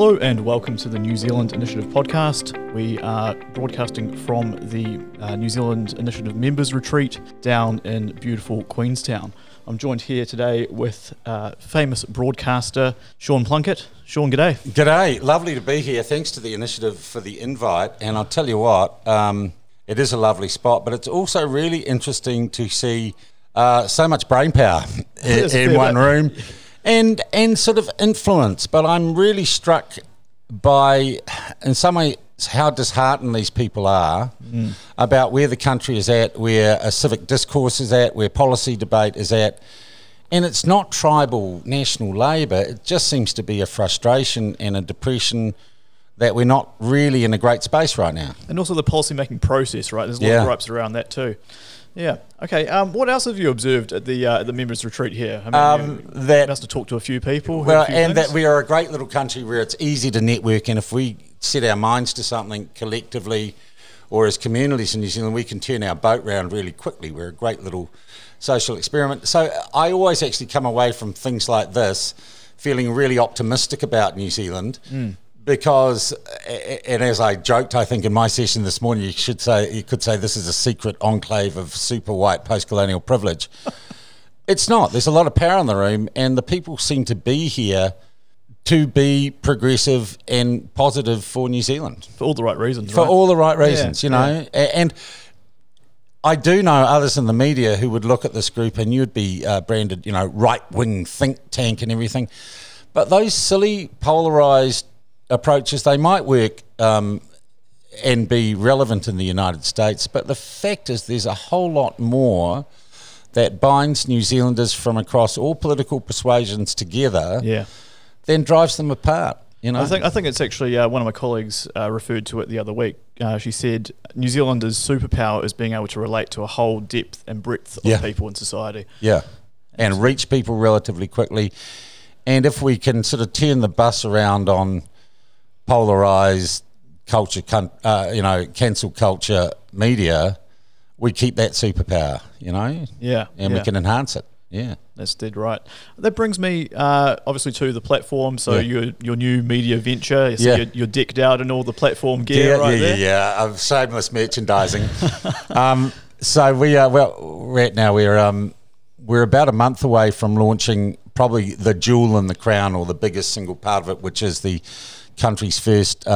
Hello and welcome to the New Zealand Initiative podcast. We are broadcasting from the New Zealand Initiative Members Retreat down in beautiful Queenstown. I'm joined here today with famous broadcaster Sean Plunkett. Sean, g'day. G'day. Lovely to be here. Thanks to the Initiative for the invite. And I'll tell you what, it is a lovely spot, but it's also really interesting to see so much brainpower in one room. And sort of influence, but I'm really struck by, in some ways, how disheartened these people are about where the country is at, where a civic discourse is at, where policy debate is at. And it's not tribal national labour, it just seems to be a frustration and a depression that we're not really in a great space right now. And also the policy making process, right? There's a lot of gripes around that too. Yeah. Okay. What else have you observed at the members' retreat here? I mean, you must have talked to a few people. Well, that we are a great little country where it's easy to network, and if we set our minds to something collectively or as communities in New Zealand, we can turn our boat round really quickly. We're a great little social experiment. So I always actually come away from things like this feeling really optimistic about New Zealand. Because, and as I joked, I think in my session this morning, you could say this is a secret enclave of super white post-colonial privilege. It's not. There's a lot of power in the room, and the people seem to be here to be progressive and positive for New Zealand for all the right reasons. And I do know others in the media who would look at this group, and you'd be branded, right-wing think tank and everything. But those silly polarised approaches, they might work and be relevant in the United States, but the fact is there's a whole lot more that binds New Zealanders from across all political persuasions together than drives them apart. I think it's actually one of my colleagues referred to it the other week. She said New Zealanders' superpower is being able to relate to a whole depth and breadth of people in society. And reach people relatively quickly. And if we can sort of turn the bus around on polarised culture, cancel culture media, we keep that superpower, we can enhance it. Yeah, that's dead right. That brings me obviously to the platform. So your new media venture, you're decked out in all the platform gear, right there. Of shameless merchandising. So we're about a month away from launching probably the jewel in the crown, or the biggest single part of it, which is the country's first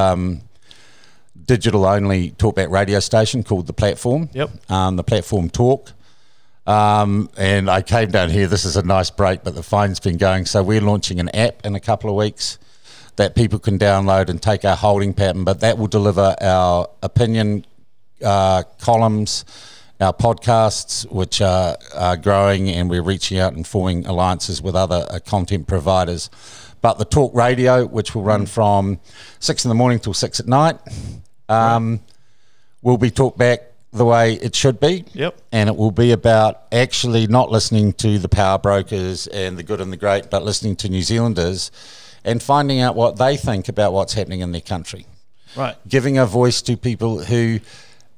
digital-only talkback radio station called The Platform. The Platform Talk. And I came down here. This is a nice break, but the phone's been going. So we're launching an app in a couple of weeks that people can download and take our holding pattern, but that will deliver our opinion columns, our podcasts, which are growing, and we're reaching out and forming alliances with other content providers. But the talk radio, which will run from 6 in the morning till 6 at night, will be talked back the way it should be. And it will be about actually not listening to the power brokers and the good and the great, but listening to New Zealanders and finding out what they think about what's happening in their country. Right. Giving a voice to people who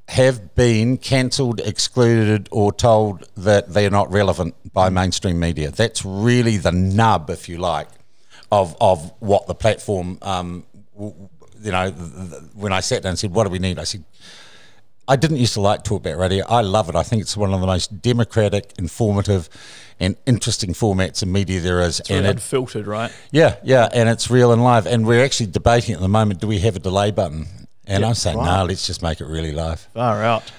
have been cancelled, excluded, or told that they're not relevant by mainstream media. That's really the nub, if you like, of what the platform, when I sat down and said, what do we need? I said, I didn't used to like talkback radio. I love it. I think it's one of the most democratic, informative and interesting formats of media there is. It's really unfiltered, right? Yeah, and it's real and live. And we're actually debating at the moment, do we have a delay button? And I'm saying, no, let's just make it really live. Far out.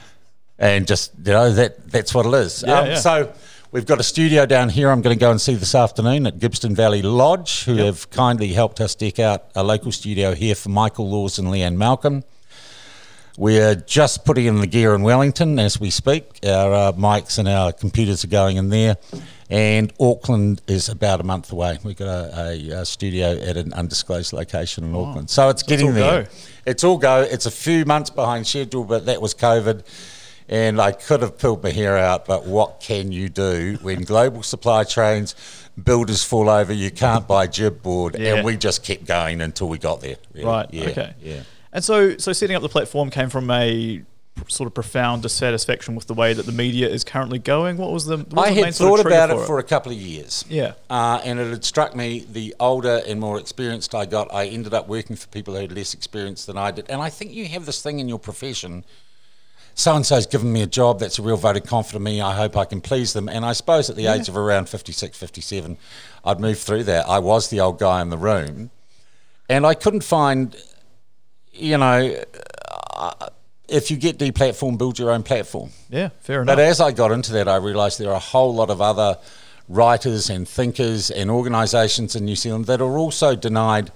And just, that's what it is. So we've got a studio down here I'm going to go and see this afternoon at Gibston Valley Lodge, who have kindly helped us deck out a local studio here for Michael Laws and Leanne Malcolm. We're just putting in the gear in Wellington as we speak. Our mics and our computers are going in there. And Auckland is about a month away. We've got a studio at an undisclosed location in Auckland. So it's getting there. It's all go. It's a few months behind schedule, but that was COVID. And I could have pulled my hair out, but what can you do when global supply chains, builders fall over, you can't buy jib board, and we just kept going until we got there. Really. Right, yeah, okay. Yeah. And so setting up the platform came from a sort of profound dissatisfaction with the way that the media is currently going? What was the I had thought about it for a couple of years. Yeah. And it had struck me, the older and more experienced I got, I ended up working for people who had less experience than I did. And I think you have this thing in your profession, so-and-so's given me a job, that's a real vote of confidence in me, I hope I can please them. And I suppose at the age of around 56, 57, I'd moved through that. I was the old guy in the room. And I couldn't find, you know, if you get deplatformed, build your own platform. Yeah, fair enough. But as I got into that, I realised there are a whole lot of other writers and thinkers and organisations in New Zealand that are also denied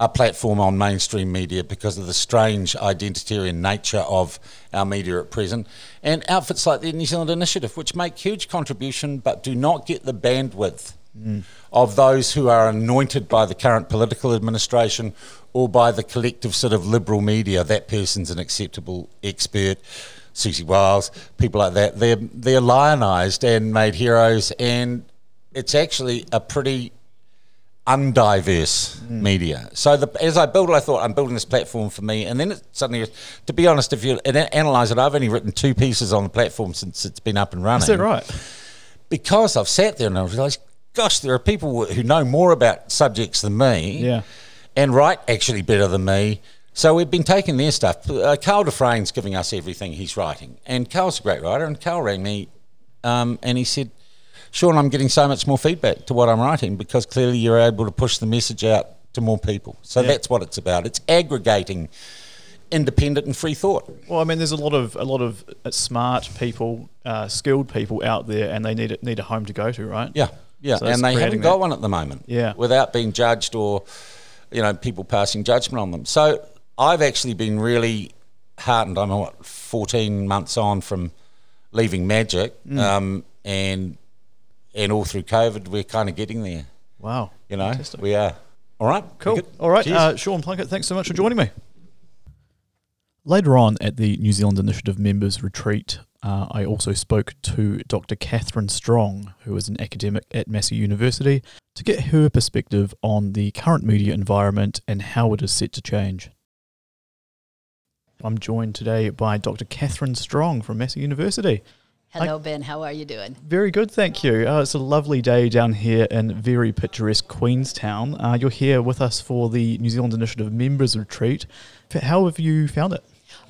a platform on mainstream media because of the strange identitarian nature of our media at present, and outfits like the New Zealand Initiative, which make huge contribution but do not get the bandwidth of those who are anointed by the current political administration or by the collective sort of liberal media. That person's an acceptable expert, Susie Wiles, people like that. They're lionised and made heroes, and it's actually a pretty undiverse media. So as I built it, I thought, I'm building this platform for me. And then it suddenly, to be honest, if you analyse it, I've only written 2 pieces on the platform since it's been up and running. Is that right? Because I've sat there and I've realised, gosh, there are people who know more about subjects than me and write actually better than me. So we've been taking their stuff. Carl Dufresne's giving us everything he's writing. And Carl's a great writer. And Carl rang me and he said, Sean, I'm getting so much more feedback to what I'm writing because clearly you're able to push the message out to more people. So that's what it's about. It's aggregating independent and free thought. Well, I mean, there's a lot of smart people, skilled people out there, and they need a home to go to, right? Yeah, yeah, so and they haven't got one at the moment. Yeah, without being judged or, you know, people passing judgment on them. So I've actually been really heartened. I'm 14 months on from leaving Magic, and all through COVID, we're kind of getting there. Wow. You know, fantastic. We are. All right. Cool. All right. Sean Plunkett, thanks so much for joining me. Later on at the New Zealand Initiative Members Retreat, I also spoke to Dr. Catherine Strong, who is an academic at Massey University, to get her perspective on the current media environment and how it is set to change. I'm joined today by Dr. Catherine Strong from Massey University. Hello, Ben. How are you doing? Very good, thank you. It's a lovely day down here in very picturesque Queenstown. You're here with us for the New Zealand Initiative Members Retreat. How have you found it?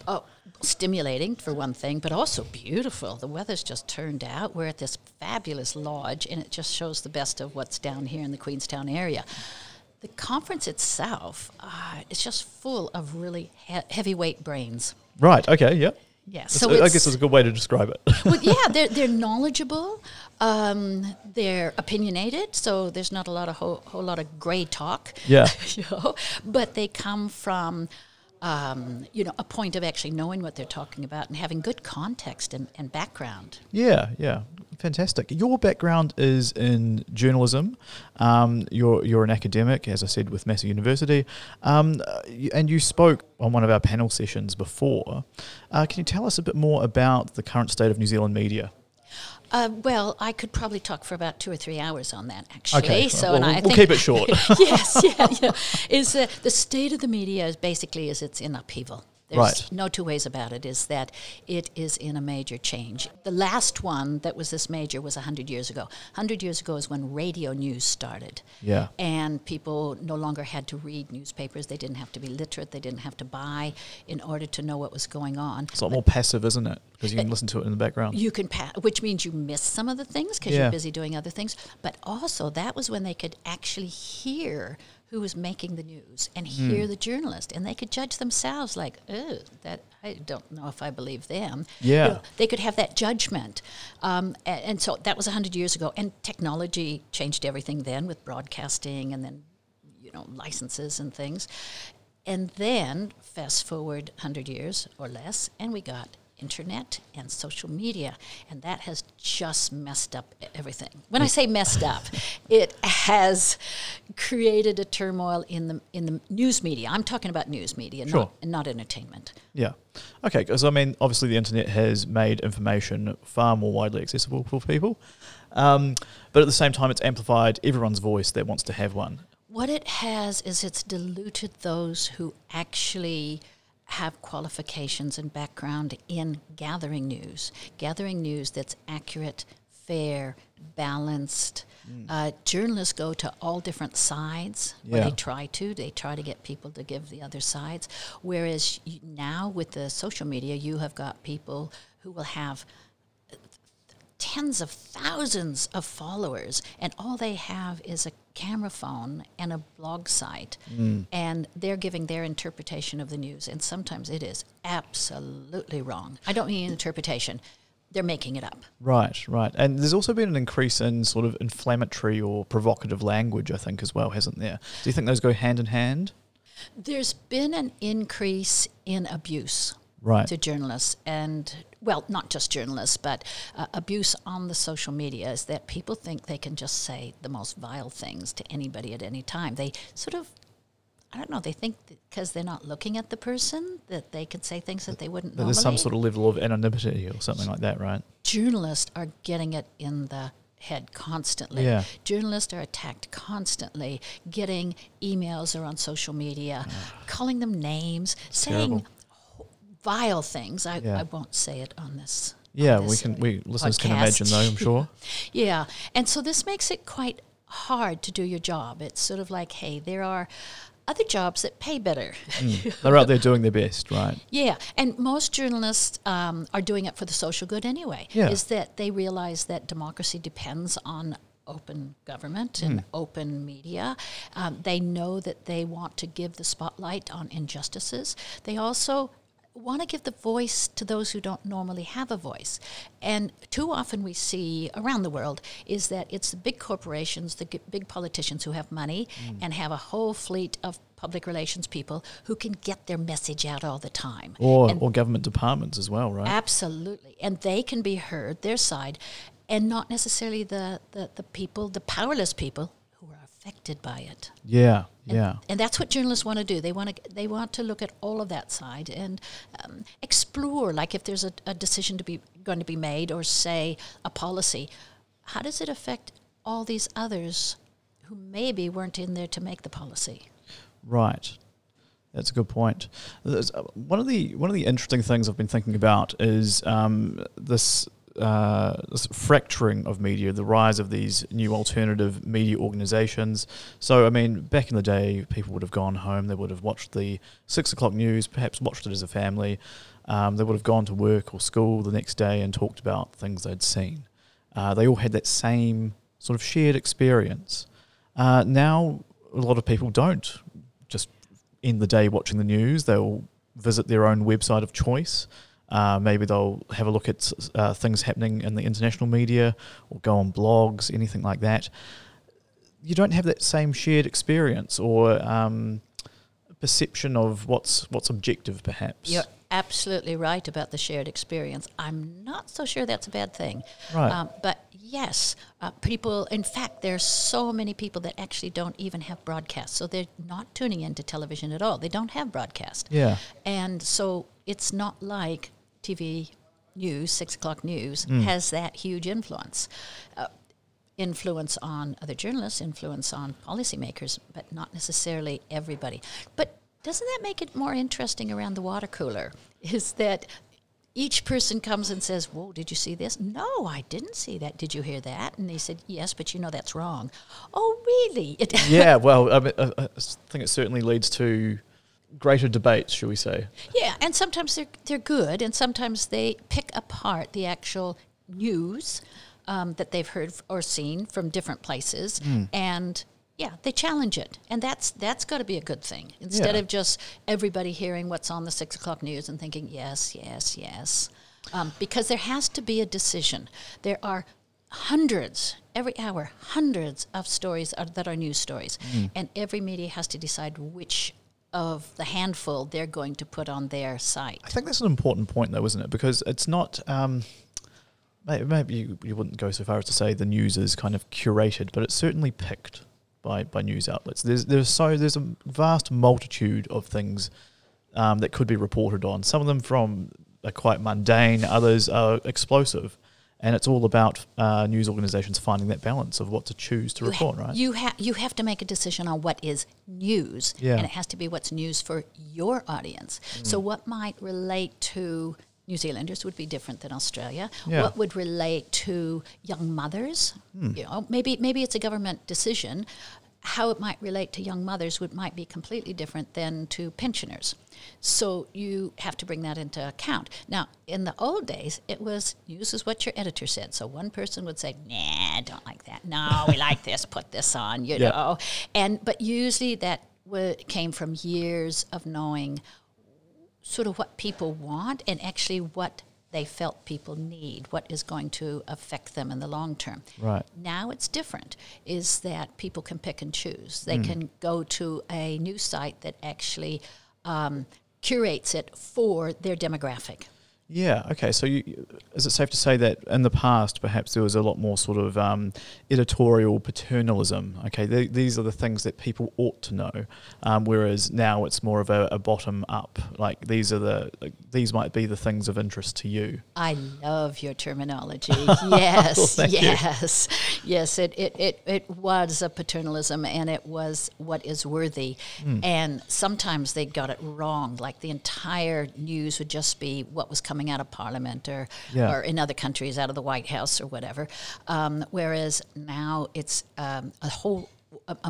Oh, stimulating for one thing, but also beautiful. The weather's just turned out. We're at this fabulous lodge, and it just shows the best of what's down here in the Queenstown area. The conference itself is just full of really heavyweight brains. Right, okay, yep. Yeah, so I guess it's a good way to describe it. Well, yeah, they're knowledgeable, they're opinionated, so there's not a lot of whole lot of grey talk. Yeah, you know, but they come from a point of actually knowing what they're talking about and having good context and background. Yeah, yeah, fantastic. Your background is in journalism. You're an academic, as I said, with Massey University, and you spoke on one of our panel sessions before. Can you tell us a bit more about the current state of New Zealand media? Well, I could probably talk for about 2 or 3 hours on that, actually. Okay, so well, we'll keep it short. Yes, yeah, yeah. Is the state of the media is basically it's in upheaval. There's no two ways about it, is that it is in a major change. The last one that was this major was 100 years ago. 100 years ago is when radio news started. Yeah. And people no longer had to read newspapers. They didn't have to be literate. They didn't have to buy in order to know what was going on. It's a lot more passive, isn't it? Because you can listen to it in the background. You can, which means you miss some of the things because you're busy doing other things. But also that was when they could actually hear who was making the news and hear the journalist, and they could judge themselves like, oh, that I don't know if I believe them. Yeah, you know, they could have that judgment, and so that was 100 years ago. And technology changed everything then with broadcasting and then, you know, licenses and things. And then fast forward 100 years or less, and we got internet and social media, and that has just messed up everything. When I say messed up, it has created a turmoil in the news media. I'm talking about news media, not entertainment. Yeah. Okay, because I mean, obviously the internet has made information far more widely accessible for people, but at the same time it's amplified everyone's voice that wants to have one. What it has is it's diluted those who actually have qualifications and background in gathering news that's accurate, fair, balanced. Journalists go to all different sides. Yeah. Or they try to get people to give the other sides. Whereas now with the social media, you have got people who will have tens of thousands of followers, and all they have is a camera phone and a blog site, and they're giving their interpretation of the news, and sometimes it is absolutely wrong. I don't mean interpretation. They're making it up. Right. And there's also been an increase in sort of inflammatory or provocative language, I think, as well, hasn't there? Do you think those go hand in hand? There's been an increase in abuse to journalists, and, well, not just journalists, but abuse on the social media is that people think they can just say the most vile things to anybody at any time. They sort of, I don't know, they think because they're not looking at the person that they can say things that they wouldn't normally. There's some sort of level of anonymity or something like that, right? Journalists are getting it in the head constantly. Yeah. Journalists are attacked constantly, getting emails or on social media, calling them names, saying vile things. I won't say it on this. Yeah, on this listeners podcast. Can imagine though, I'm sure. Yeah, and so this makes it quite hard to do your job. It's sort of like, hey, there are other jobs that pay better. They're out there doing their best, right? Yeah, and most journalists are doing it for the social good anyway, is that they realize that democracy depends on open government and open media. They know that they want to give the spotlight on injustices. They also want to give the voice to those who don't normally have a voice. And too often we see around the world is that it's the big corporations, the big politicians who have money and have a whole fleet of public relations people who can get their message out all the time. Or government departments as well, right? Absolutely. And they can be heard, their side, and not necessarily the people, the powerless people, affected by it. And that's what journalists want to do. They want to look at all of that side and explore, like if there's a decision to be going to be made, or say a policy, how does it affect all these others who maybe weren't in there to make the policy? Right. That's a good point. One of the interesting things I've been thinking about is this fracturing of media, the rise of these new alternative media organisations. So, I mean, back in the day, people would have gone home, they would have watched the 6 o'clock news, perhaps watched it as a family. They would have gone to work or school the next day and talked about things they'd seen. They all had that same sort of shared experience. Now, a lot of people don't just end the day watching the news. They'll visit their own website of choice. Maybe they'll have a look at things happening in the international media, or go on blogs, anything like that. You don't have that same shared experience or perception of what's objective, perhaps. You're absolutely right about the shared experience. I'm not so sure that's a bad thing. Right. But yes, people, in fact, there are so many people that actually don't even have broadcasts. So they're not tuning into television at all. They don't have broadcast. Yeah. And so it's not like TV news, 6 o'clock news, has that huge influence on other journalists, influence on policymakers, but not necessarily everybody. But doesn't that make it more interesting around the water cooler? Is that each person comes and says, whoa, did you see this? No, I didn't see that. Did you hear that? And they said, yes, but you know that's wrong. Oh, really? Yeah, well, I think it certainly leads to greater debates, shall we say. Yeah, and sometimes they're good, and sometimes they pick apart the actual news that they've heard or seen from different places, and they challenge it. And that's got to be a good thing, instead of just everybody hearing what's on the 6 o'clock news and thinking, yes. Because there has to be a decision. There are every hour, hundreds of stories that are news stories, and every media has to decide which of the handful they're going to put on their site. I think that's an important point, though, isn't it? Because it's not, maybe you wouldn't go so far as to say the news is kind of curated, but it's certainly picked by news outlets. There's a vast multitude of things that could be reported on. Some of them are quite mundane, others are explosive. And it's all about news organisations finding that balance of what to choose to report, right? You have to make a decision on what is news, yeah. and it has to be what's news for your audience. Mm. So what might relate to New Zealanders would be different than Australia. Yeah. What would relate to young mothers? Mm. You know, maybe it's a government decision. How it might relate to young mothers might be completely different than to pensioners. So you have to bring that into account. Now, in the old days, it was news is what your editor said. So one person would say, nah, don't like that. No, we like this, put this on, you know. But usually that came from years of knowing sort of what people want and actually what they felt people need, what is going to affect them in the long term. Right. Now it's different, is that people can pick and choose. They can go to a news site that actually curates it for their demographic. Yeah, okay. So is it safe to say that in the past perhaps there was a lot more sort of editorial paternalism? Okay, these are the things that people ought to know, whereas now it's more of a bottom-up, like these might be the things of interest to you. I love your terminology. Yes, well, yes. You. Yes, it was a paternalism and it was what is worthy. Mm. And sometimes they got it wrong, like the entire news would just be what was coming out of Parliament or in other countries out of the White House or whatever, whereas now it's a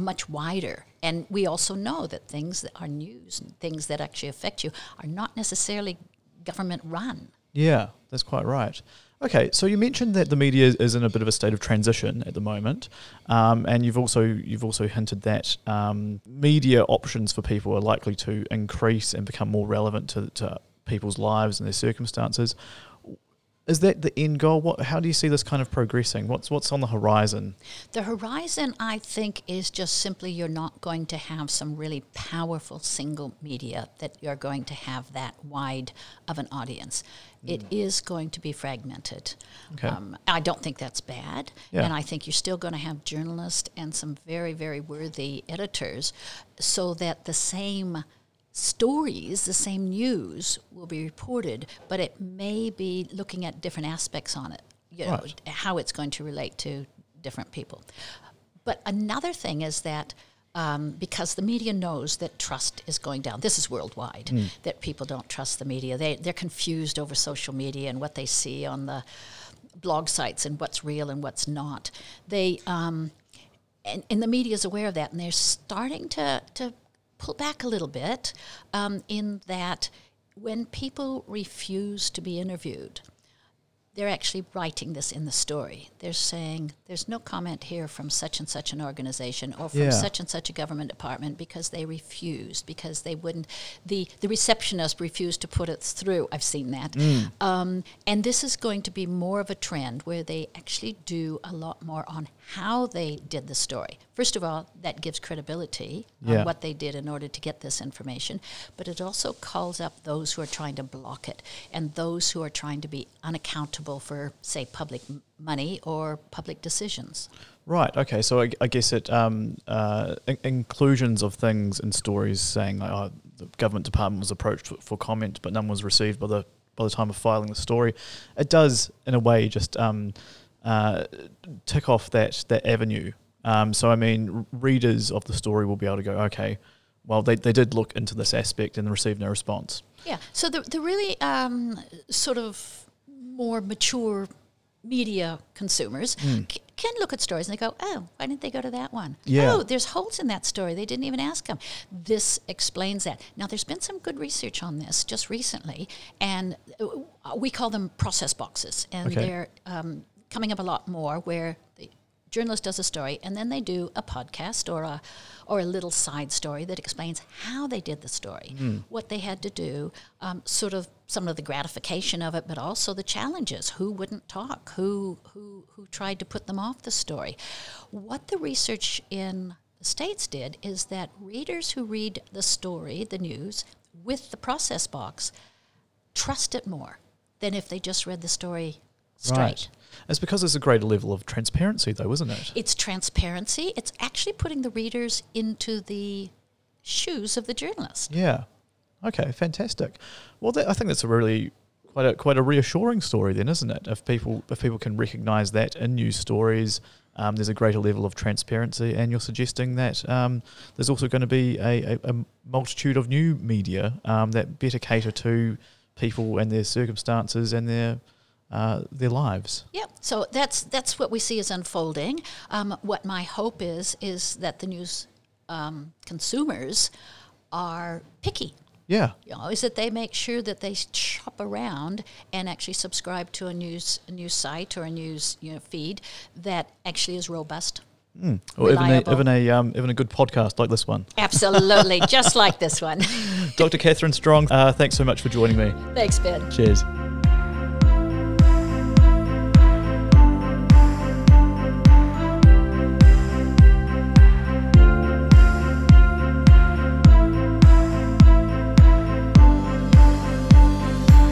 much wider. And we also know that things that are news and things that actually affect you are not necessarily government run. Yeah, that's quite right. Okay, so you mentioned that the media is in a bit of a state of transition at the moment, and you've also hinted that media options for people are likely to increase and become more relevant to people's lives and their circumstances. Is that the end goal? How do you see this kind of progressing? What's on the horizon? The horizon, I think, is just simply you're not going to have some really powerful single media that you're going to have that wide of an audience. It is going to be fragmented. Okay. I don't think that's bad. Yeah. And I think you're still going to have journalists and some very, very worthy editors so that the same stories, the same news will be reported, but it may be looking at different aspects on it, you know, how it's going to relate to different people. But another thing is that because the media knows that trust is going down, this is worldwide, that people don't trust the media. They're confused over social media and what they see on the blog sites and what's real and what's not. And the media is aware of that, and they're starting to pull back a little bit in that when people refuse to be interviewed, they're actually writing this in the story. They're saying, there's no comment here from such and such an organization or from such and such a government department because they refused, because they wouldn't. The receptionist refused to put it through. I've seen that. And this is going to be more of a trend where they actually do a lot more on how they did the story. First of all, that gives credibility on what they did in order to get this information, but it also calls up those who are trying to block it and those who are trying to be unaccountable for, say, public money or public decisions. Right, okay, so I guess it inclusions of things in stories saying, like, oh, the government department was approached for comment, but none was received by the time of filing the story. It does, in a way, just tick off that avenue. So, I mean, readers of the story will be able to go, okay, well, they did look into this aspect and received no response. Yeah, so the really sort of more mature media consumers can look at stories and they go, oh, why didn't they go to that one? Yeah. Oh, there's holes in that story. They didn't even ask them. This explains that. Now, there's been some good research on this just recently, and we call them process boxes, and they're coming up a lot more where the journalist does a story and then they do a podcast or a little side story that explains how they did the story, what they had to do, sort of some of the gratification of it, but also the challenges, who wouldn't talk, who tried to put them off the story. What the research in the States did is that readers who read the story, the news, with the process box, trust it more than if they just read the story straight. Right. It's because there's a greater level of transparency, though, isn't it? It's transparency. It's actually putting the readers into the shoes of the journalist. Yeah. Okay, fantastic. Well, I think that's a really Quite a reassuring story then, isn't it? If people can recognise that in news stories, there's a greater level of transparency, and you're suggesting that there's also going to be a multitude of new media that better cater to people and their circumstances and their lives. Yeah, so that's what we see is unfolding. What my hope is that the news consumers are picky. Yeah, is that they make sure that they shop around and actually subscribe to a news site or a news feed that actually is robust, or even a good podcast like this one. Absolutely, just like this one. Dr. Catherine Strong, thanks so much for joining me. Thanks, Ben. Cheers.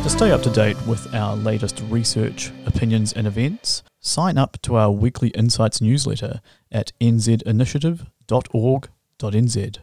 Stay up to date with our latest research, opinions and events, sign up to our weekly Insights newsletter at nzinitiative.org.nz.